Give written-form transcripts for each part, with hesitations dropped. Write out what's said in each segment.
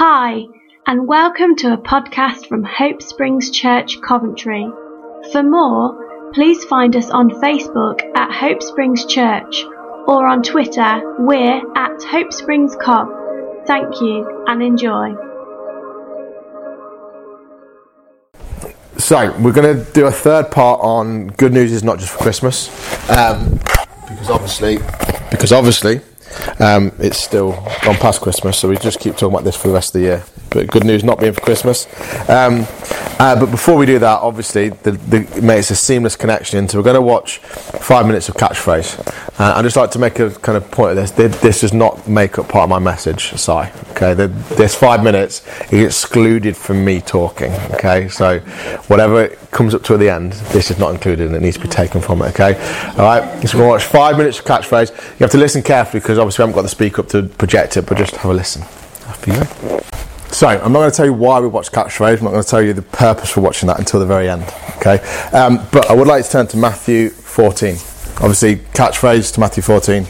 Hi, and welcome to a podcast from Hope Springs Church, Coventry. For more, please find us on Facebook at Hope Springs Church or on Twitter, we're at Hope Springs Cov. Thank you and enjoy. So, we're going to do a third part on Good News is Not Just for Christmas, because obviously it's still gone past Christmas, so we just keep talking about this for the rest of the year. But good news not being for Christmas. But before we do that, obviously, mate, it's a seamless connection. So we're going to watch 5 minutes of Catchphrase. I'd just like to make a kind of point of this. This does not make up part of my message, Si. Okay, this 5 minutes is excluded from me talking. Okay, so whatever comes up to at the end, this is not included and it needs to be taken from it. Okay, all right. So we're going to watch 5 minutes of Catchphrase. You have to listen carefully because obviously we haven't got the speaker up to project it, but just have a listen. After you go. So, I'm not going to tell you why we watch Catchphrase, I'm not going to tell you the purpose for watching that until the very end, okay? But I would like to turn to Matthew 14. Obviously, Catchphrase to Matthew 14,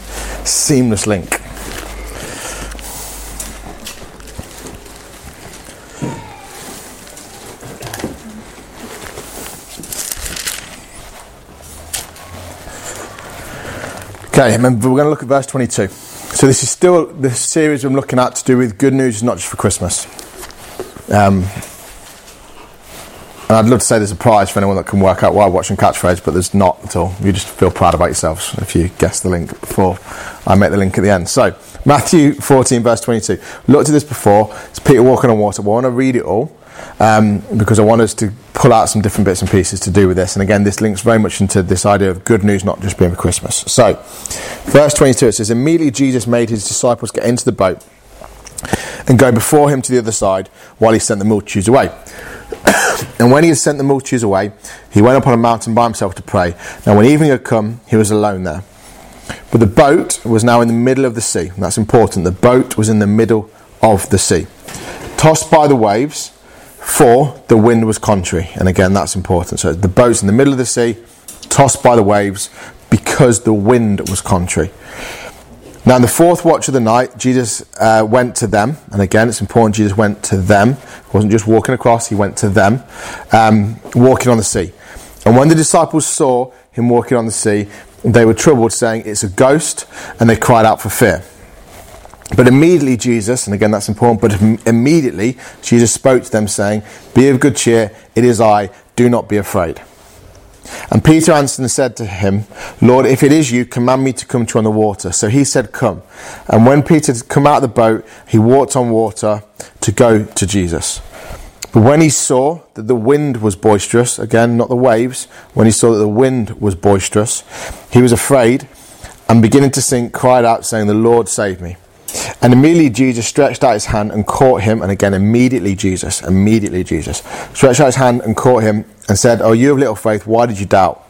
seamless link. Okay, remember, we're going to look at verse 22. So this is still the series I'm looking at to do with good news, not just for Christmas. And I'd love to say there's a prize for anyone that can work out why watching Catchphrase, but there's not at all. You just feel proud about yourselves if you guess the link before I make the link at the end. So, Matthew 14, verse 22. Looked at this before. It's Peter walking on water. But I want to read it all because I want us to pull out some different bits and pieces to do with this. And again, this links very much into this idea of good news not just being for Christmas. So, verse 22, it says, immediately Jesus made his disciples get into the boat and go before him to the other side while he sent the multitudes away. And when he had sent the multitudes away, he went up on a mountain by himself to pray. Now when evening had come, he was alone there. But the boat was now in the middle of the sea. And that's important. The boat was in the middle of the sea, tossed by the waves, for the wind was contrary. And again, that's important. So the boat's in the middle of the sea, tossed by the waves, because the wind was contrary. Now in the fourth watch of the night, Jesus went to them. And again, it's important Jesus went to them. He wasn't just walking across, he went to them, walking on the sea. And when the disciples saw him walking on the sea, they were troubled, saying, it's a ghost, and they cried out for fear. But immediately Jesus, and again that's important, but immediately Jesus spoke to them, saying, be of good cheer, it is I, do not be afraid. And Peter answered and said to him, Lord, if it is you, command me to come to you on the water. So he said, come. And when Peter had come out of the boat, he walked on water to go to Jesus. But when he saw that the wind was boisterous, again, not the waves, when he saw that the wind was boisterous, he was afraid, and beginning to sink, cried out, saying, the Lord, save me. And immediately Jesus stretched out his hand and caught him. And again, immediately Jesus stretched out his hand and caught him and said, oh, you of little faith, why did you doubt?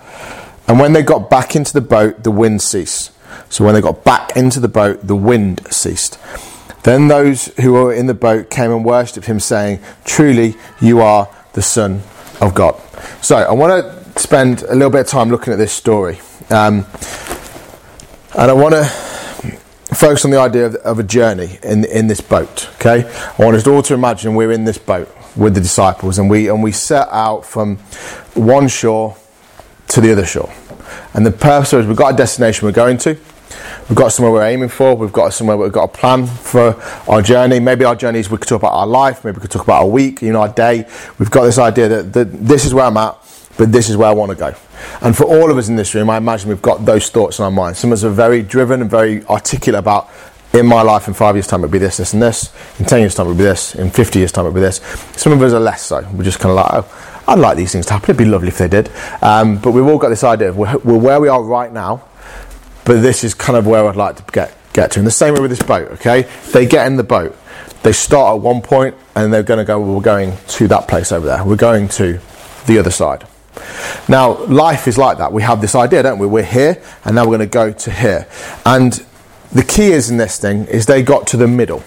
And when they got back into the boat, the wind ceased. So when they got back into the boat, the wind ceased. Then those who were in the boat came and worshipped him, saying, truly, you are the Son of God. So I want to spend a little bit of time looking at this story. And I want to focus on the idea of a journey in this boat, okay? I want us all to imagine we're in this boat with the disciples and we set out from one shore to the other shore. And the purpose is we've got a destination we're going to, we've got somewhere we're aiming for, we've got somewhere we've got a plan for our journey. Maybe our journey is we could talk about our life, maybe we could talk about our week, you know, our day. We've got this idea that this is where I'm at, but this is where I want to go. And for all of us in this room, I imagine we've got those thoughts in our mind. Some of us are very driven and very articulate about, in my life in 5 years' time it'll be this, this and this. In 10 years' time it'll be this. In 50 years' time it'll be this. Some of us are less so. We're just kind of like, oh, I'd like these things to happen. It'd be lovely if they did. But we've all got this idea of we're where we are right now, but this is kind of where I'd like to get to. And the same way with this boat, okay? They get in the boat. They start at one point and they're going to go, well, we're going to that place over there. We're going to the other side. Now, life is like that. We have this idea, don't we? We're here, and now we're going to go to here. And the key is in this thing is they got to the middle.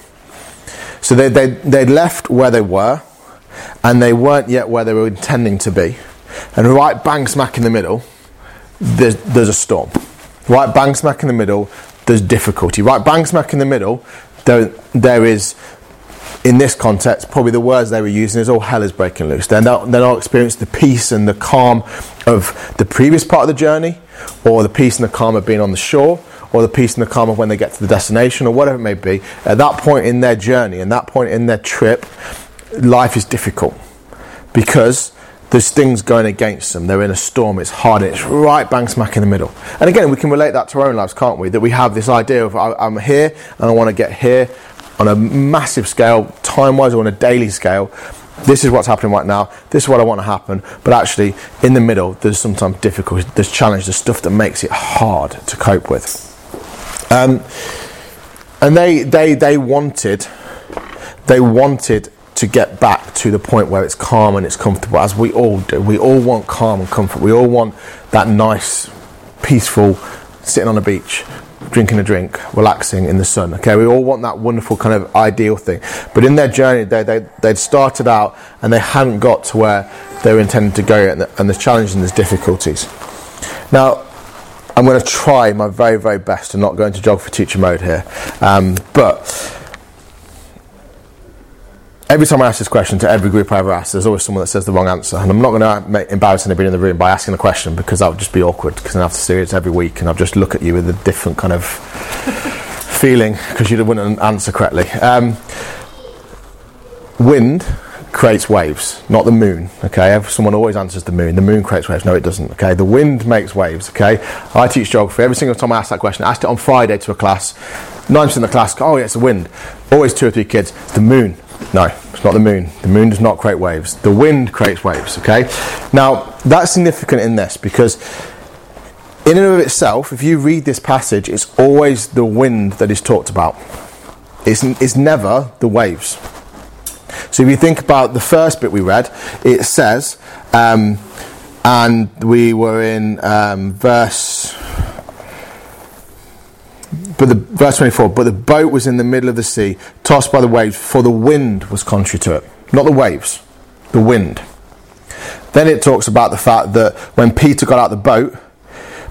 So they left where they were, and they weren't yet where they were intending to be. And right bang smack in the middle, there's a storm. Right bang smack in the middle, there's difficulty. Right bang smack in the middle, there is in this context, probably the words they were using is all hell is breaking loose. They're not experiencing the peace and the calm of the previous part of the journey, or the peace and the calm of being on the shore, or the peace and the calm of when they get to the destination, or whatever it may be. At that point in their journey, and that point in their trip, life is difficult because there's things going against them. They're in a storm. It's hard. It's right bang smack in the middle. And again, we can relate that to our own lives, can't we? That we have this idea of I'm here and I want to get here on a massive scale, time-wise or on a daily scale. This is what's happening right now. This is what I want to happen. But actually, in the middle, there's sometimes difficulty, there's challenge, there's stuff that makes it hard to cope with. And they wanted to get back to the point where it's calm and it's comfortable, as we all do. We all want calm and comfort. We all want that nice, peaceful, sitting on a beach, drinking a drink, relaxing in the sun. Okay, we all want that wonderful kind of ideal thing. But in their journey, they'd started out and they hadn't got to where they were intending to go, and there's challenges and there's difficulties. Now, I'm going to try my very, very best to not go into geography teacher mode here, but every time I ask this question to every group I ever ask, there's always someone that says the wrong answer. And I'm not going to embarrass anybody in the room by asking the question, because that would just be awkward, because I have to see it every week and I'll just look at you with a different kind of feeling because you wouldn't answer correctly. Wind creates waves, not the moon. Okay, someone always answers the moon. The moon creates waves. No, it doesn't. Okay, the wind makes waves. Okay, I teach geography. Every single time I ask that question, I asked it on Friday to a class. 9% of the class, oh yeah, it's the wind. Always 2 or 3 kids, it's the moon. No, it's not the moon. The moon does not create waves. The wind creates waves, okay? Now, that's significant in this, because in and of itself, if you read this passage, it's always the wind that is talked about. It's never the waves. So if you think about the first bit we read, it says, and we were in verse... verse 24, but the boat was in the middle of the sea, tossed by the waves, for the wind was contrary to it. Not the waves, the wind. Then it talks about the fact that when Peter got out of the boat,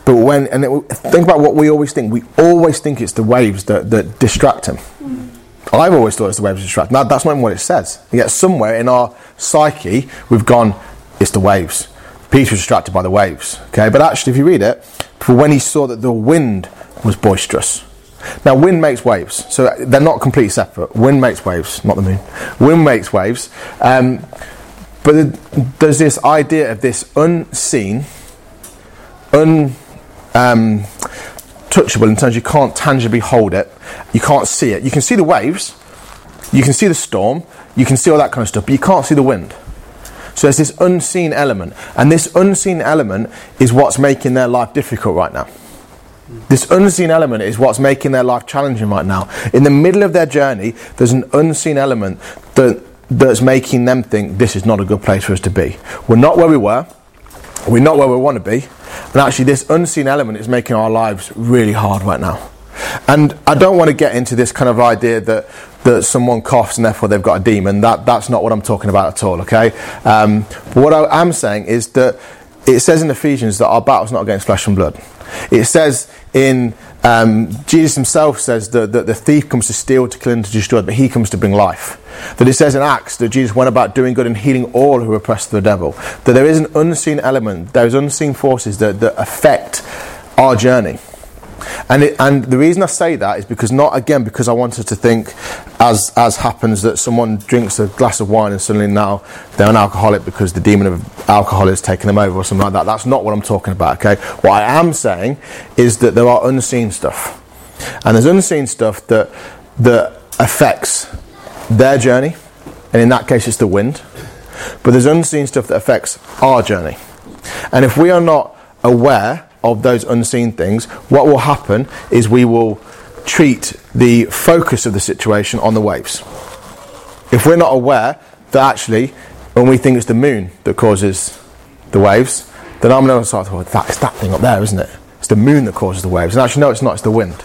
think about what we always think. We always think it's the waves that distract him. I've always thought it's the waves that distract him. Now, that's not even what it says. Yet somewhere in our psyche, we've gone, it's the waves. Peter was distracted by the waves. Okay, but actually, if you read it, for when he saw that the wind was boisterous. Now, wind makes waves, so they're not completely separate. Wind makes waves, not the moon. Wind makes waves, but there's this idea of this unseen, touchable, in terms you can't tangibly hold it, you can't see it. You can see the waves, you can see the storm, you can see all that kind of stuff, but you can't see the wind. So there's this unseen element, and this unseen element is what's making their life difficult right now. This unseen element is what's making their life challenging right now. In the middle of their journey, there's an unseen element that's making them think, this is not a good place for us to be. We're not where we were. We're not where we want to be. And actually, this unseen element is making our lives really hard right now. And I don't want to get into this kind of idea that someone coughs and therefore they've got a demon. That's not what I'm talking about at all, okay? But what I am saying is that it says in Ephesians that our battle's not against flesh and blood. It says in Jesus himself says that the thief comes to steal, to kill, and to destroy, but he comes to bring life. That it says in Acts that Jesus went about doing good and healing all who were oppressed of the devil. That there is an unseen element, there's unseen forces that affect our journey. And the reason I say that is because, not again because I wanted to think, as happens, that someone drinks a glass of wine and suddenly now they're an alcoholic because the demon of alcohol has taken them over or something like that. That's not what I'm talking about, okay? What I am saying is that there are unseen stuff. And there's unseen stuff that affects their journey, and in that case it's the wind. But there's unseen stuff that affects our journey. And if we are not aware of those unseen things, what will happen is we will treat the focus of the situation on the waves. If we're not aware that actually when we think it's the moon that causes the waves, then I'm going to start, well, that's that thing up there, isn't it? It's the moon that causes the waves. And actually, no, it's not, it's the wind.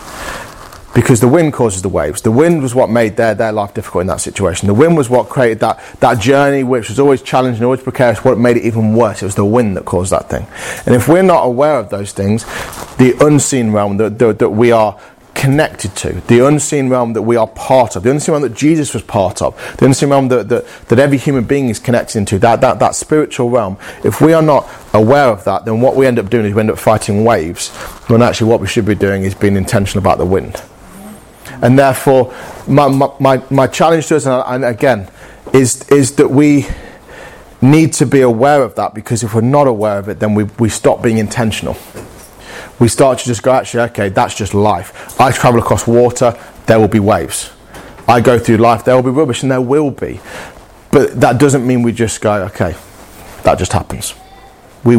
Because the wind causes the waves. The wind was what made their life difficult in that situation. The wind was what created that journey, which was always challenging, always precarious, what made it even worse. It was the wind that caused that thing. And if we're not aware of those things, the unseen realm that we are connected to, the unseen realm that we are part of, the unseen realm that Jesus was part of, the unseen realm that every human being is connected into, that spiritual realm. If we are not aware of that, then what we end up doing is we end up fighting waves, when actually what we should be doing is being intentional about the wind. And therefore, my challenge to us, and again, is that we need to be aware of that, because if we're not aware of it, then we stop being intentional. We start to just go, actually, okay, that's just life. I travel across water, there will be waves. I go through life, there will be rubbish, and there will be. But that doesn't mean we just go, okay, that just happens. We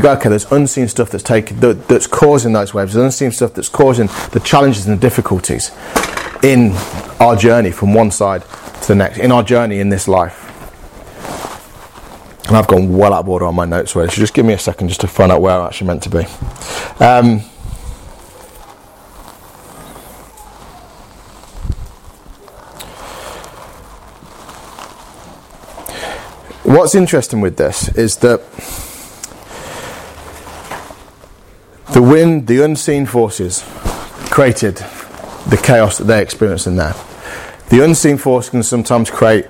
go, okay, there's unseen stuff that's causing those waves, there's unseen stuff that's causing the challenges and the difficulties in our journey from one side to the next, in our journey in this life. And I've gone well out of order on my notes already, so just give me a second just to find out where I'm actually meant to be. What's interesting with this is that the wind, the unseen forces, created the chaos that they experience in there. The unseen force can sometimes create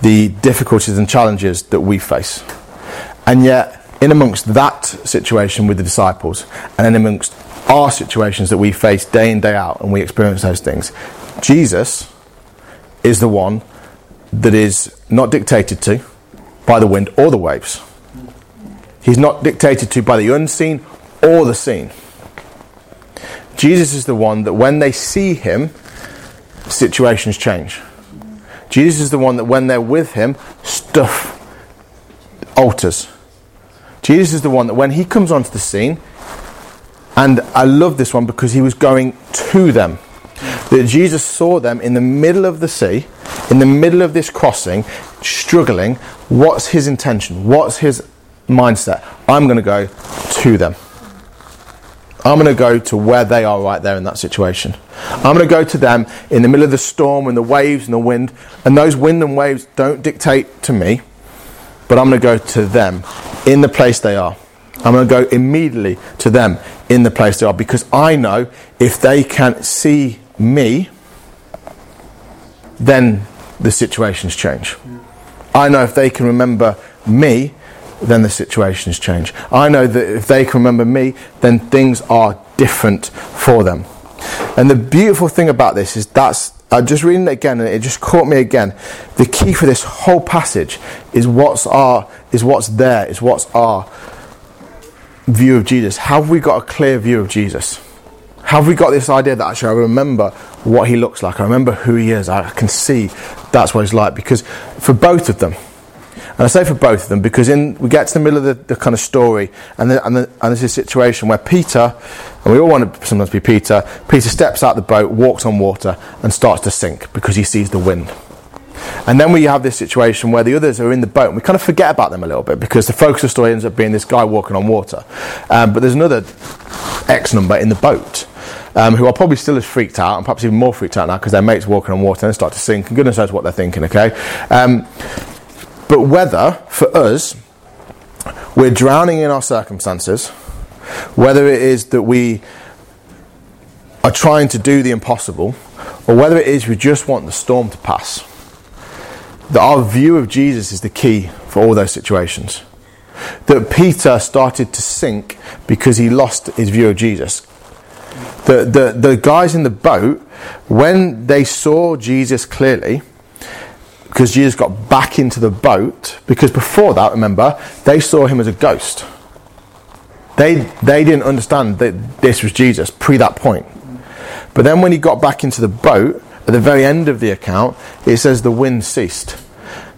the difficulties and challenges that we face. And yet, in amongst that situation with the disciples, and in amongst our situations that we face day in, day out, and we experience those things, Jesus is the one that is not dictated to by the wind or the waves. He's not dictated to by the unseen or the seen. Jesus is the one that when they see him, situations change. Jesus is the one that when they're with him, stuff alters. Jesus is the one that when he comes onto the scene, and I love this one because he was going to them, that Jesus saw them in the middle of the sea, in the middle of this crossing, struggling. What's his intention? What's his mindset? I'm going to go to them. I'm going to go to where they are right there in that situation. I'm going to go to them in the middle of the storm and the waves and the wind. And those wind and waves don't dictate to me, but I'm going to go to them in the place they are. I'm going to go immediately to them in the place they are, because I know if they can see me, then the situations change. I know if they can remember me, then the situations change. I know that if they can remember me, then things are different for them. And the beautiful thing about this is I'm just reading it again, and it just caught me again. The key for this whole passage is what's our view of Jesus. Have we got a clear view of Jesus? Have we got this idea that actually I remember what he looks like, I remember who he is, I can see that's what he's like? Because for both of them, and I say for both of them because we get to the middle of the kind of story, and there's a situation where Peter, and we all want to sometimes be Peter, steps out the boat, walks on water, and starts to sink because he sees the wind. And then we have this situation where the others are in the boat, and we kind of forget about them a little bit because the focus of the story ends up being this guy walking on water. But there's another X number in the boat, who are probably still as freaked out, and perhaps even more freaked out now because their mate's walking on water and they start to sink, and goodness knows what they're thinking, okay? But whether, for us, we're drowning in our circumstances, whether it is that we are trying to do the impossible, or whether it is we just want the storm to pass, that our view of Jesus is the key for all those situations. That Peter started to sink because he lost his view of Jesus. The guys in the boat, when they saw Jesus clearly, because Jesus got back into the boat, because before that, remember, they saw him as a ghost. They didn't understand that this was Jesus pre that point. But then when he got back into the boat, at the very end of the account, it says the wind ceased.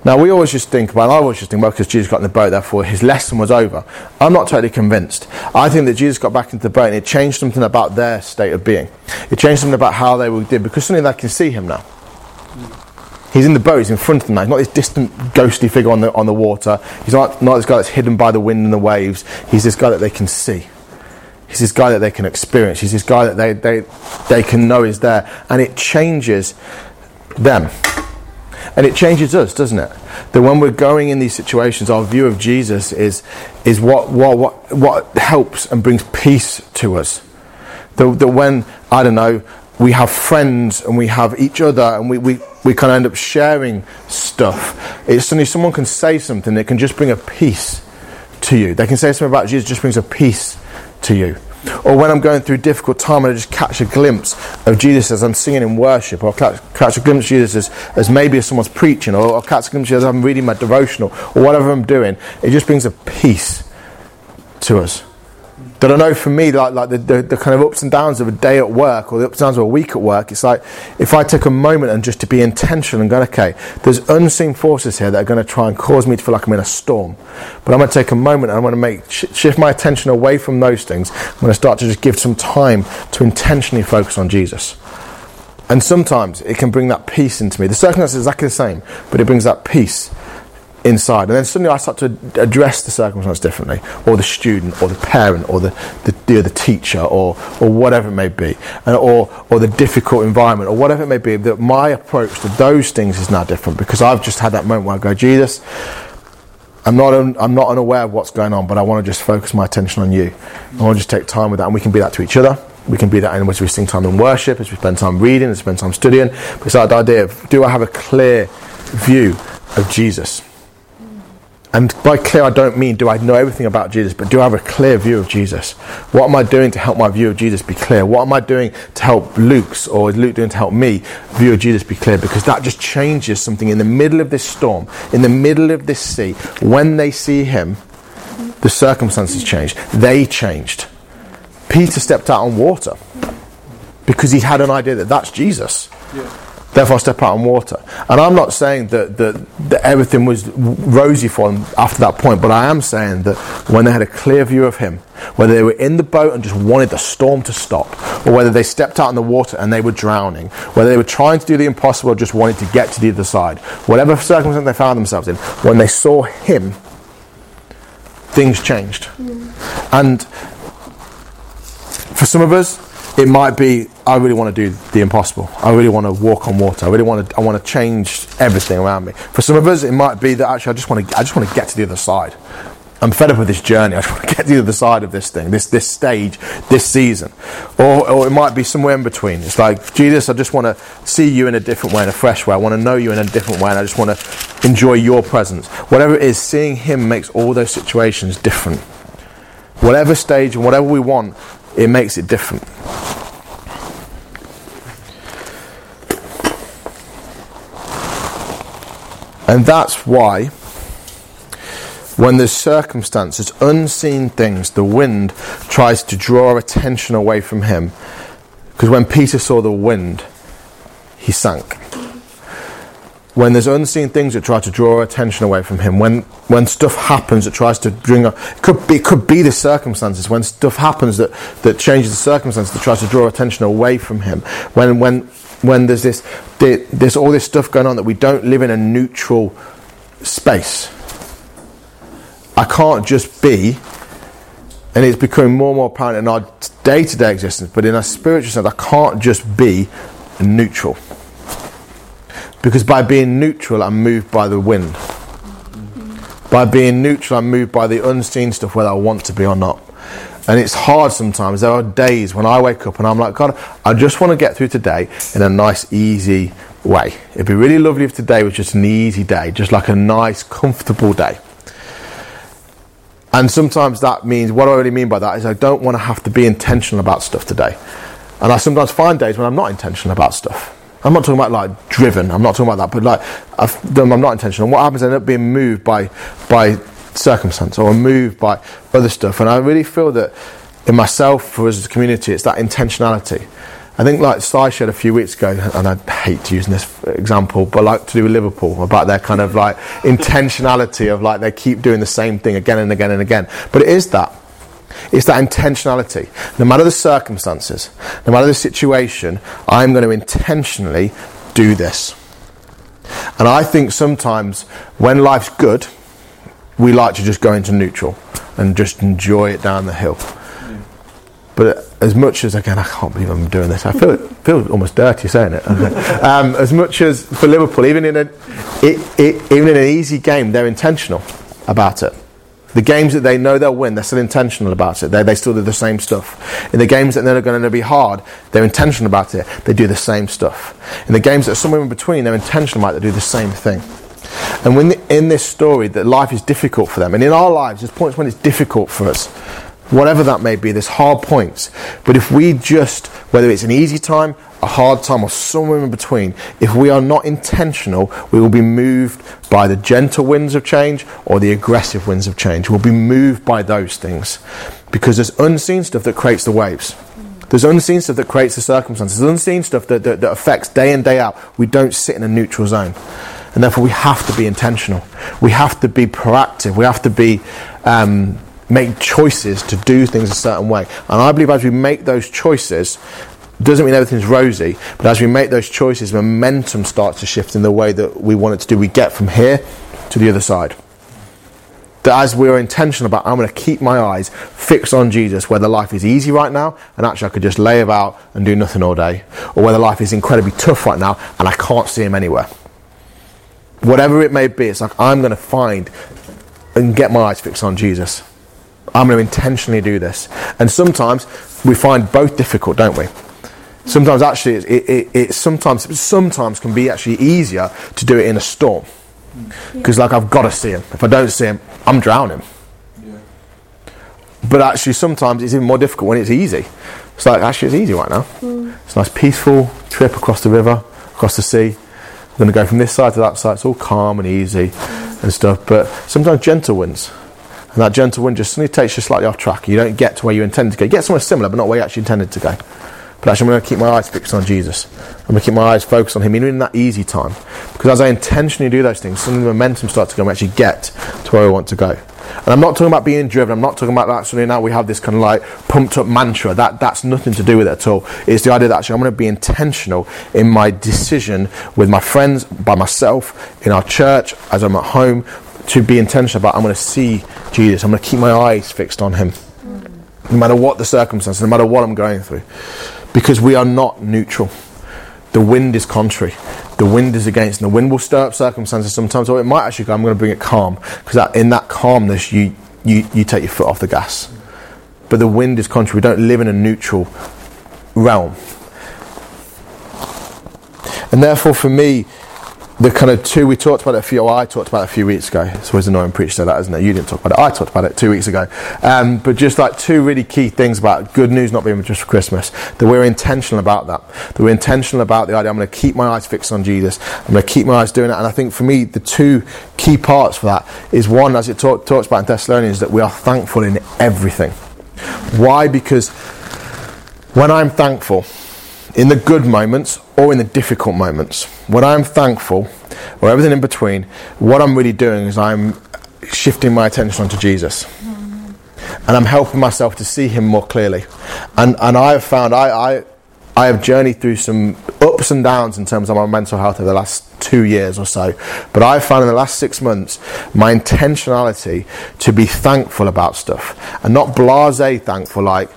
Now I always just think about because Jesus got in the boat, therefore his lesson was over. I'm not totally convinced. I think that Jesus got back into the boat and it changed something about their state of being. It changed something about how they were, because suddenly they can see him now. He's in the boat, he's in front of them now. He's not this distant ghostly figure on the water. He's not this guy that's hidden by the wind and the waves. He's this guy that they can see. He's this guy that they can experience. He's this guy that they can know is there. And it changes them. And it changes us, doesn't it? That when we're going in these situations, our view of Jesus is what helps and brings peace to us. That when, I don't know, we have friends and we have each other, and we kind of end up sharing stuff. It's suddenly someone can say something that can just bring a peace to you. They can say something about Jesus, just brings a peace to you. Or when I'm going through a difficult time and I just catch a glimpse of Jesus as I'm singing in worship, or I'll catch a glimpse of Jesus as maybe as someone's preaching, or I'll catch a glimpse of Jesus as I'm reading my devotional, or whatever I'm doing, it just brings a peace to us. That I know for me, like the kind of ups and downs of a day at work, or the ups and downs of a week at work, it's like, if I take a moment and just to be intentional and go, okay, there's unseen forces here that are going to try and cause me to feel like I'm in a storm. But I'm going to take a moment and I'm going to shift my attention away from those things. I'm going to start to just give some time to intentionally focus on Jesus. And sometimes it can bring that peace into me. The circumstance is exactly the same, but it brings that peace inside, and then suddenly I start to address the circumstance differently, or the student, or the parent, or the teacher, or whatever it may be, and, or the difficult environment, or whatever it may be. That my approach to those things is now different, because I've just had that moment where I go, Jesus, I'm not unaware of what's going on, but I want to just focus my attention on you. I want to just take time with that, and we can be that to each other. We can be that in which we sing time in worship, as we spend time reading, as we spend time studying. But it's like the idea of, do I have a clear view of Jesus? And by clear, I don't mean do I know everything about Jesus, but do I have a clear view of Jesus? What am I doing to help my view of Jesus be clear? What am I doing to help Luke's, or is Luke doing to help me view of Jesus be clear? Because that just changes something in the middle of this storm, in the middle of this sea. When they see him, the circumstances change. They changed. Peter stepped out on water because he had an idea that that's Jesus. Yeah. Therefore, I step out on water. And I'm not saying that everything was rosy for them after that point, but I am saying that when they had a clear view of him, whether they were in the boat and just wanted the storm to stop, or whether they stepped out in the water and they were drowning, whether they were trying to do the impossible or just wanted to get to the other side, whatever circumstance they found themselves in, when they saw him, things changed. Yeah. And for some of us, it might be, I really want to do the impossible. I really want to walk on water. I really want to. I want to change everything around me. For some of us, it might be that actually, I just want to get to the other side. I'm fed up with this journey. I just want to get to the other side of this thing, this stage, this season. Or it might be somewhere in between. It's like, Jesus, I just want to see you in a different way, in a fresh way. I want to know you in a different way, and I just want to enjoy your presence. Whatever it is, seeing him makes all those situations different. Whatever stage and whatever we want, it makes it different. And that's why when there's circumstances, unseen things, the wind tries to draw our attention away from him. Because when Peter saw the wind, he sank. When there's unseen things that try to draw our attention away from him, when stuff happens that tries to bring up, it could be the circumstances, when stuff happens that changes the circumstances, that tries to draw our attention away from him, when there's there's all this stuff going on, that we don't live in a neutral space. I can't just be, and it's becoming more and more apparent in our day-to-day existence, but in our spiritual sense, I can't just be neutral. Because by being neutral, I'm moved by the wind. By being neutral, I'm moved by the unseen stuff, whether I want to be or not. And it's hard sometimes. There are days when I wake up and I'm like, God, I just want to get through today in a nice, easy way. It'd be really lovely if today was just an easy day, just like a nice, comfortable day. And sometimes that means, what do I really mean by that is I don't want to have to be intentional about stuff today. And I sometimes find days when I'm not intentional about stuff. I'm not talking about like driven, I'm not talking about that, but like I'm not intentional. And what happens is I end up being moved by circumstance, or moved by other stuff. And I really feel that in myself, for us as a community, it's that intentionality. I think like Si shared a few weeks ago, and I hate using this example, but like to do with Liverpool, about their kind of like intentionality of like they keep doing the same thing again and again and again. But it is that. It's that intentionality. No matter the circumstances, no matter the situation, I'm going to intentionally do this. And I think sometimes when life's good, we like to just go into neutral and just enjoy it down the hill. But as much as, again, I can't believe I'm doing this. I feel almost dirty saying it. As much as for Liverpool, even in an easy game, they're intentional about it. The games that they know they'll win, they're still intentional about it. They still do the same stuff. In the games that they're going to be hard, they're intentional about it. They do the same stuff. In the games that are somewhere in between, they're intentional about it. They do the same thing. And when in this story that life is difficult for them, and in our lives there's points when it's difficult for us, whatever that may be, there's hard points. But if we just, whether it's an easy time, a hard time, or somewhere in between, if we are not intentional, we will be moved by the gentle winds of change or the aggressive winds of change. We'll be moved by those things. Because there's unseen stuff that creates the waves. There's unseen stuff that creates the circumstances. There's unseen stuff that affects day in, day out. We don't sit in a neutral zone. And therefore we have to be intentional. We have to be proactive. We have to be make choices to do things a certain way. And I believe as we make those choices, doesn't mean everything's rosy, but as we make those choices, momentum starts to shift in the way that we want it to do. We get from here to the other side. That as we're intentional about, I'm going to keep my eyes fixed on Jesus, whether life is easy right now, and actually I could just lay about and do nothing all day, or whether life is incredibly tough right now, and I can't see him anywhere. Whatever it may be, it's like I'm going to find and get my eyes fixed on Jesus. I'm going to intentionally do this. And sometimes we find both difficult, don't we? Sometimes actually, it sometimes can be actually easier to do it in a storm. Because like I've got to see him. If I don't see him, I'm drowning. Yeah. But actually sometimes it's even more difficult when it's easy. It's like, actually it's easy right now. It's a nice peaceful trip across the river, across the sea. I'm going to go from this side to that side. It's all calm and easy and stuff. But sometimes gentle winds. And that gentle wind just suddenly takes you slightly off track. You don't get to where you intend to go. You get somewhere similar, but not where you actually intended to go. But actually, I'm going to keep my eyes fixed on Jesus. I'm going to keep my eyes focused on him, even in that easy time. Because as I intentionally do those things, suddenly the momentum starts to go and actually get to where I want to go. And I'm not talking about being driven. I'm not talking about that suddenly now we have this kind of like pumped up mantra. That's nothing to do with it at all. It's the idea that actually I'm going to be intentional in my decision with my friends, by myself, in our church, as I'm at home, to be intentional about I'm going to see Jesus. I'm going to keep my eyes fixed on him. No matter what the circumstances, no matter what I'm going through. Because we are not neutral. The wind is contrary. The wind is against. And the wind will stir up circumstances sometimes. Or it might actually go, I'm going to bring it calm. Because in that calmness, you take your foot off the gas. But the wind is contrary. We don't live in a neutral realm. And therefore, for me, the kind of two, I talked about it a few weeks ago. It's always annoying preaching to that, isn't it? You didn't talk about it. I talked about it 2 weeks ago. But just like two really key things about good news not being just for Christmas. That we're intentional about that. That we're intentional about the idea, I'm going to keep my eyes fixed on Jesus. I'm going to keep my eyes doing that. And I think for me, the two key parts for that is one, as it talks about in Thessalonians, that we are thankful in everything. Why? Because when I'm thankful, in the good moments or in the difficult moments, when I'm thankful or everything in between, what I'm really doing is I'm shifting my attention onto Jesus. And I'm helping myself to see him more clearly. And I have found, I have journeyed through some ups and downs in terms of my mental health over the last 2 years or so. But I have found in the last 6 months, my intentionality to be thankful about stuff. And not blasé thankful like,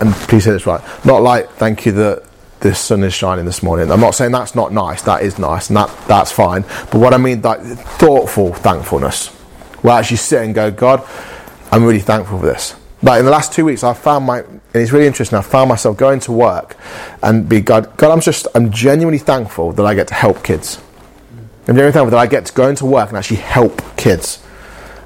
and please say this right, not like, thank you that the sun is shining this morning. I'm not saying that's not nice, that is nice, and that's fine. But what I mean, like thoughtful thankfulness. Where I actually sit and go, God, I'm really thankful for this. Like in the last 2 weeks, and it's really interesting, I found myself going to work and be, God, I'm genuinely thankful that I get to help kids. I'm genuinely thankful that I get to go into work and actually help kids.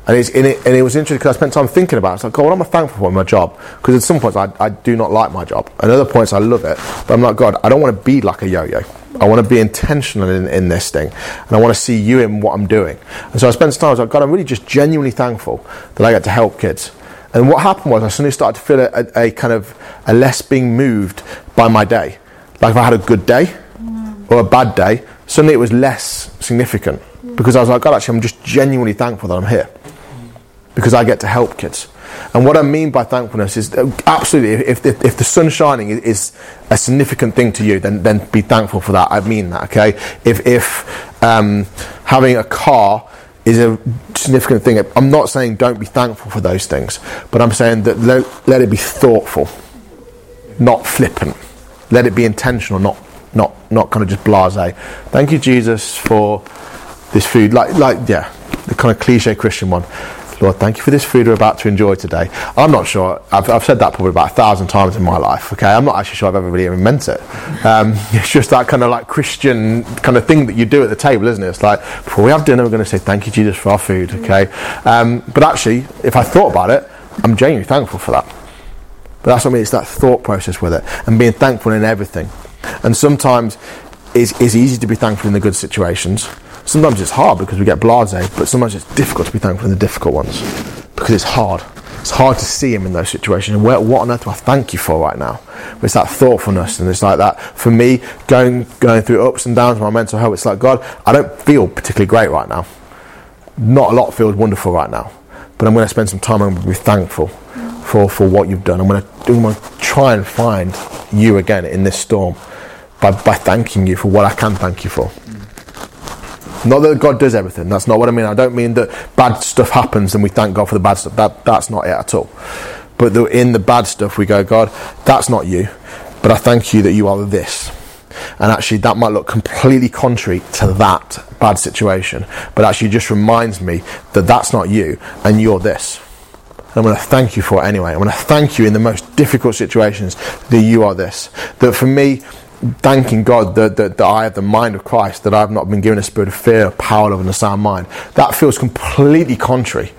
And it was interesting because I spent time thinking about it. It's like, God, what am I thankful for in my job? Because at some points I do not like my job. At other points I love it. But I'm like, God, I don't want to be like a yo-yo. I want to be intentional in this thing. And I want to see you in what I'm doing. And so I spent some time, I was like, God, I'm really just genuinely thankful that I get to help kids. And what happened was I suddenly started to feel a kind of a less being moved by my day. Like if I had a good day or a bad day, suddenly it was less significant. Because I was like, God, actually, I'm just genuinely thankful that I'm here. Because I get to help kids. And what I mean by thankfulness is, absolutely, if the sun shining is a significant thing to you, then be thankful for that. I mean that, okay? If having a car is a significant thing, I'm not saying don't be thankful for those things, but I'm saying that let it be thoughtful, not flippant. Let it be intentional, not kind of just blasé. Thank you, Jesus, for this food. Like yeah, the kind of cliche Christian one. Lord, thank you for this food we're about to enjoy today. I'm not sure, I've said that probably about 1,000 times in my life, okay? I'm not actually sure I've ever really even meant it. It's just that kind of like Christian kind of thing that you do at the table, isn't it? It's like, before we have dinner, we're going to say thank you, Jesus, for our food, okay? But actually, if I thought about it, I'm genuinely thankful for that. But that's what I mean, it's that thought process with it, and being thankful in everything. And sometimes it's easy to be thankful in the good situations. Sometimes it's hard because we get blasé, but sometimes it's difficult to be thankful in the difficult ones because it's hard. It's hard to see him in those situations. And what on earth do I thank you for right now? But it's that thoughtfulness, and it's like that. For me, going through ups and downs of my mental health, it's like, God, I don't feel particularly great right now. Not a lot feels wonderful right now. But I'm going to spend some time and be thankful for what you've done. I'm going to try and find you again in this storm by thanking you for what I can thank you for. Not that God does everything. That's not what I mean. I don't mean that bad stuff happens and we thank God for the bad stuff. That's not it at all. But in the bad stuff we go, God, that's not you. But I thank you that you are this. And actually that might look completely contrary to that bad situation. But actually just reminds me that that's not you and you're this. I'm going to thank you for it anyway. I'm going to thank you in the most difficult situations that you are this. That for me, thanking God that I have the mind of Christ, that I've not been given a spirit of fear, of power, love and a sound mind. That feels completely contrary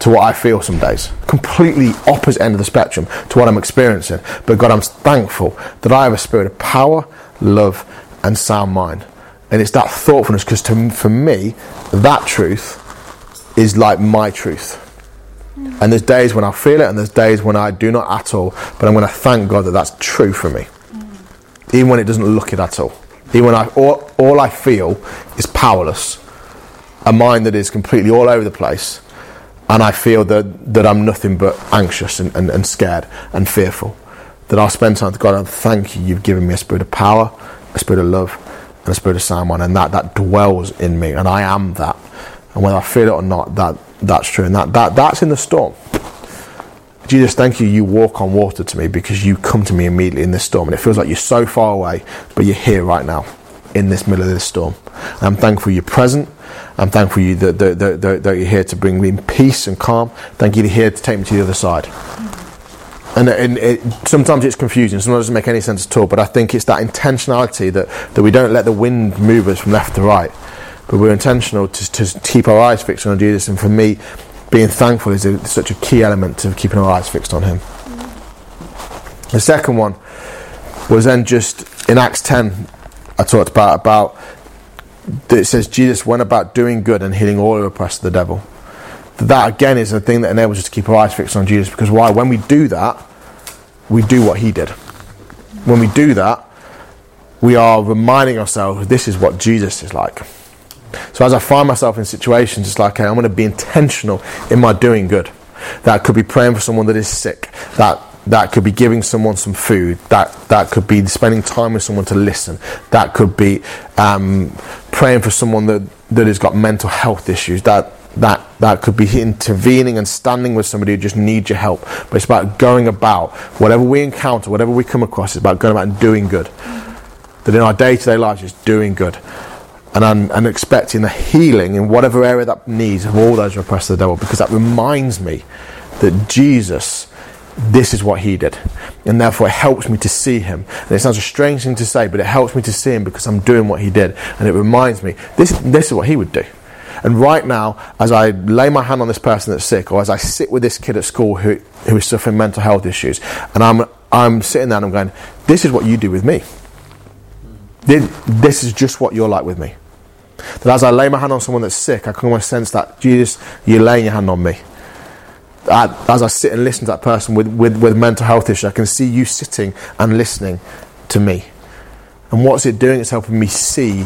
to what I feel some days. Completely opposite end of the spectrum to what I'm experiencing. But God, I'm thankful that I have a spirit of power, love and sound mind. And it's that thoughtfulness, because for me, that truth is like my truth. And there's days when I feel it and there's days when I do not at all. But I'm going to thank God that that's true for me. Even when it doesn't look it at all. Even when all I feel is powerless. A mind that is completely all over the place. And I feel that I'm nothing but anxious and scared and fearful. That I'll spend time with God and thank you, you've given me a spirit of power, a spirit of love, and a spirit of sound mind. And that dwells in me. And I am that. And whether I feel it or not, that's true. And that's in the storm. Jesus, thank you, you walk on water to me because you come to me immediately in this storm. And it feels like you're so far away, but you're here right now in this middle of this storm. And I'm thankful you're present. I'm thankful you that you're here to bring me peace and calm. Thank you, you're here to take me to the other side. And sometimes it's confusing. Sometimes it doesn't make any sense at all. But I think it's that intentionality that we don't let the wind move us from left to right. But we're intentional to keep our eyes fixed on Jesus. And for me, being thankful is such a key element to keeping our eyes fixed on him. The second one was then just in Acts 10, I talked about it says Jesus went about doing good and healing all who were oppressed of the devil. That again is a thing that enables us to keep our eyes fixed on Jesus, because why? When we do that, we do what he did. When we do that, we are reminding ourselves this is what Jesus is like. So as I find myself in situations, it's like, okay, I'm going to be intentional in my doing good. That could be praying for someone that is sick. That could be giving someone some food. That could be spending time with someone to listen. That could be praying for someone that has got mental health issues. That could be intervening and standing with somebody who just needs your help. But it's about going about, whatever we encounter, whatever we come across, it's about going about and doing good. That in our day-to-day lives, it's doing good. And I'm expecting a healing in whatever area that needs of all those oppressed of the devil, because that reminds me that Jesus, this is what he did. And therefore it helps me to see him. And it sounds a strange thing to say, but it helps me to see him because I'm doing what he did. And it reminds me, this is what he would do. And right now, as I lay my hand on this person that's sick, or as I sit with this kid at school who is suffering mental health issues, and I'm sitting there and I'm going, this is what you do with me. This is just what you're like with me. That as I lay my hand on someone that's sick, I can almost sense that, Jesus, you're laying your hand on me. As I sit and listen to that person with mental health issues, I can see you sitting and listening to me. And what's it doing? It's helping me see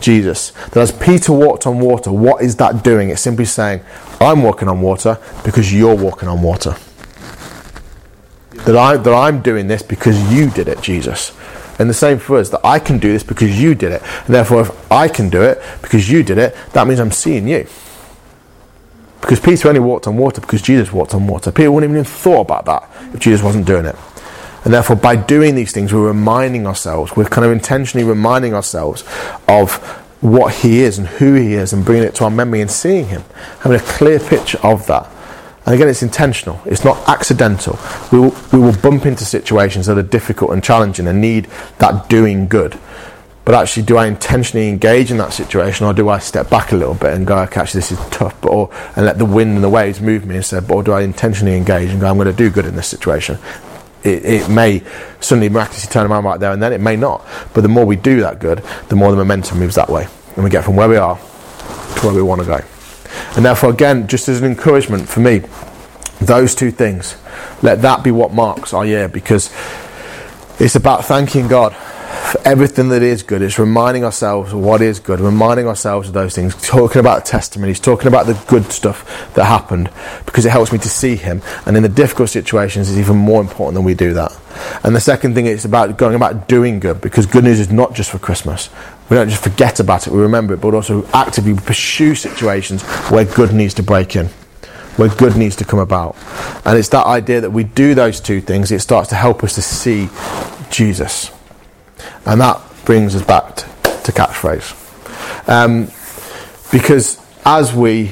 Jesus. That as Peter walked on water, what is that doing? It's simply saying, I'm walking on water because you're walking on water. That I'm doing this because you did it, Jesus. And the same for us, that I can do this because you did it. And therefore, if I can do it because you did it, that means I'm seeing you. Because Peter only walked on water because Jesus walked on water. Peter wouldn't even have thought about that if Jesus wasn't doing it. And therefore, by doing these things, we're reminding ourselves, we're kind of intentionally reminding ourselves of what he is and who he is, and bringing it to our memory and seeing him. Having a clear picture of that. And again, it's intentional. It's not accidental. We will bump into situations that are difficult and challenging and need that doing good. But actually, do I intentionally engage in that situation, or do I step back a little bit and go, okay, actually, this is tough, and let the wind and the waves move me instead? Or do I intentionally engage and go, I'm going to do good in this situation? It may suddenly miraculously turn around right there and then, it may not. But the more we do that good, the more the momentum moves that way. And we get from where we are to where we want to go. And therefore, again, just as an encouragement for me, those two things, let that be what marks our year, because it's about thanking God for everything that is good. It's reminding ourselves what is good, reminding ourselves of those things, talking about testimonies, talking about the good stuff that happened, because it helps me to see Him. And in the difficult situations, it's even more important that we do that. And the second thing is about going about doing good, because good news is not just for Christmas. We don't just forget about it, we remember it, but also actively pursue situations where good needs to break in, where good needs to come about. And it's that idea that we do those two things, it starts to help us to see Jesus. And that brings us back to Catchphrase. Because as we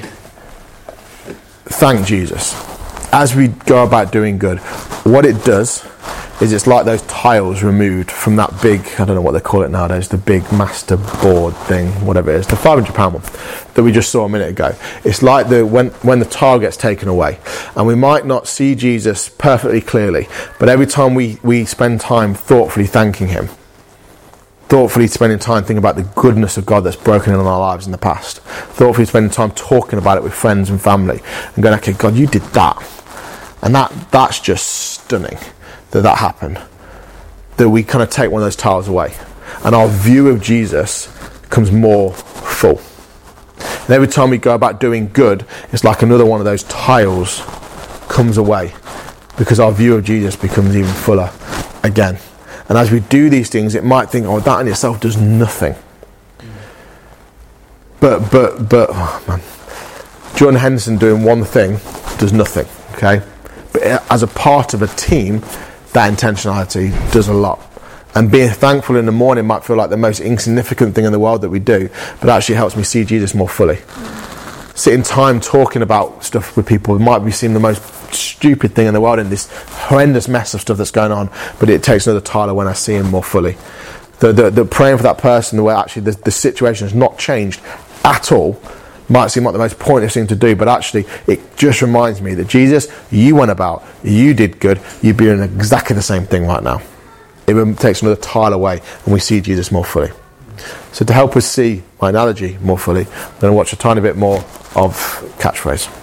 thank Jesus, as we go about doing good, what it does is it's like those tiles removed from that big, I don't know what they call it nowadays, the big master board thing, whatever it is, the £500 one that we just saw a minute ago. It's like when the tile gets taken away, and we might not see Jesus perfectly clearly, but every time we spend time thoughtfully thanking Him, thoughtfully spending time thinking about the goodness of God that's broken in on our lives in the past, thoughtfully spending time talking about it with friends and family, and going, okay, God, you did that. And that's just stunning that happened. That we kind of take one of those tiles away. And our view of Jesus becomes more full. And every time we go about doing good, it's like another one of those tiles comes away, because our view of Jesus becomes even fuller again. And as we do these things, it might think, oh, that in itself does nothing. But, oh man. John Henderson doing one thing does nothing, okay? But as a part of a team, that intentionality does a lot. And being thankful in the morning might feel like the most insignificant thing in the world that we do, but actually helps me see Jesus more fully. Sitting time talking about stuff with people might be seem the most stupid thing in the world, in this horrendous mess of stuff that's going on, but it takes another Tyler when I see him more fully. The praying for that person, the way actually the situation has not changed at all, might seem like the most pointless thing to do, but actually it just reminds me that Jesus, you went about, you did good, you'd be doing exactly the same thing right now. It takes another Tyler away and we see Jesus more fully. So to help us see my analogy more fully, I'm going to watch a tiny bit more of Catchphrase.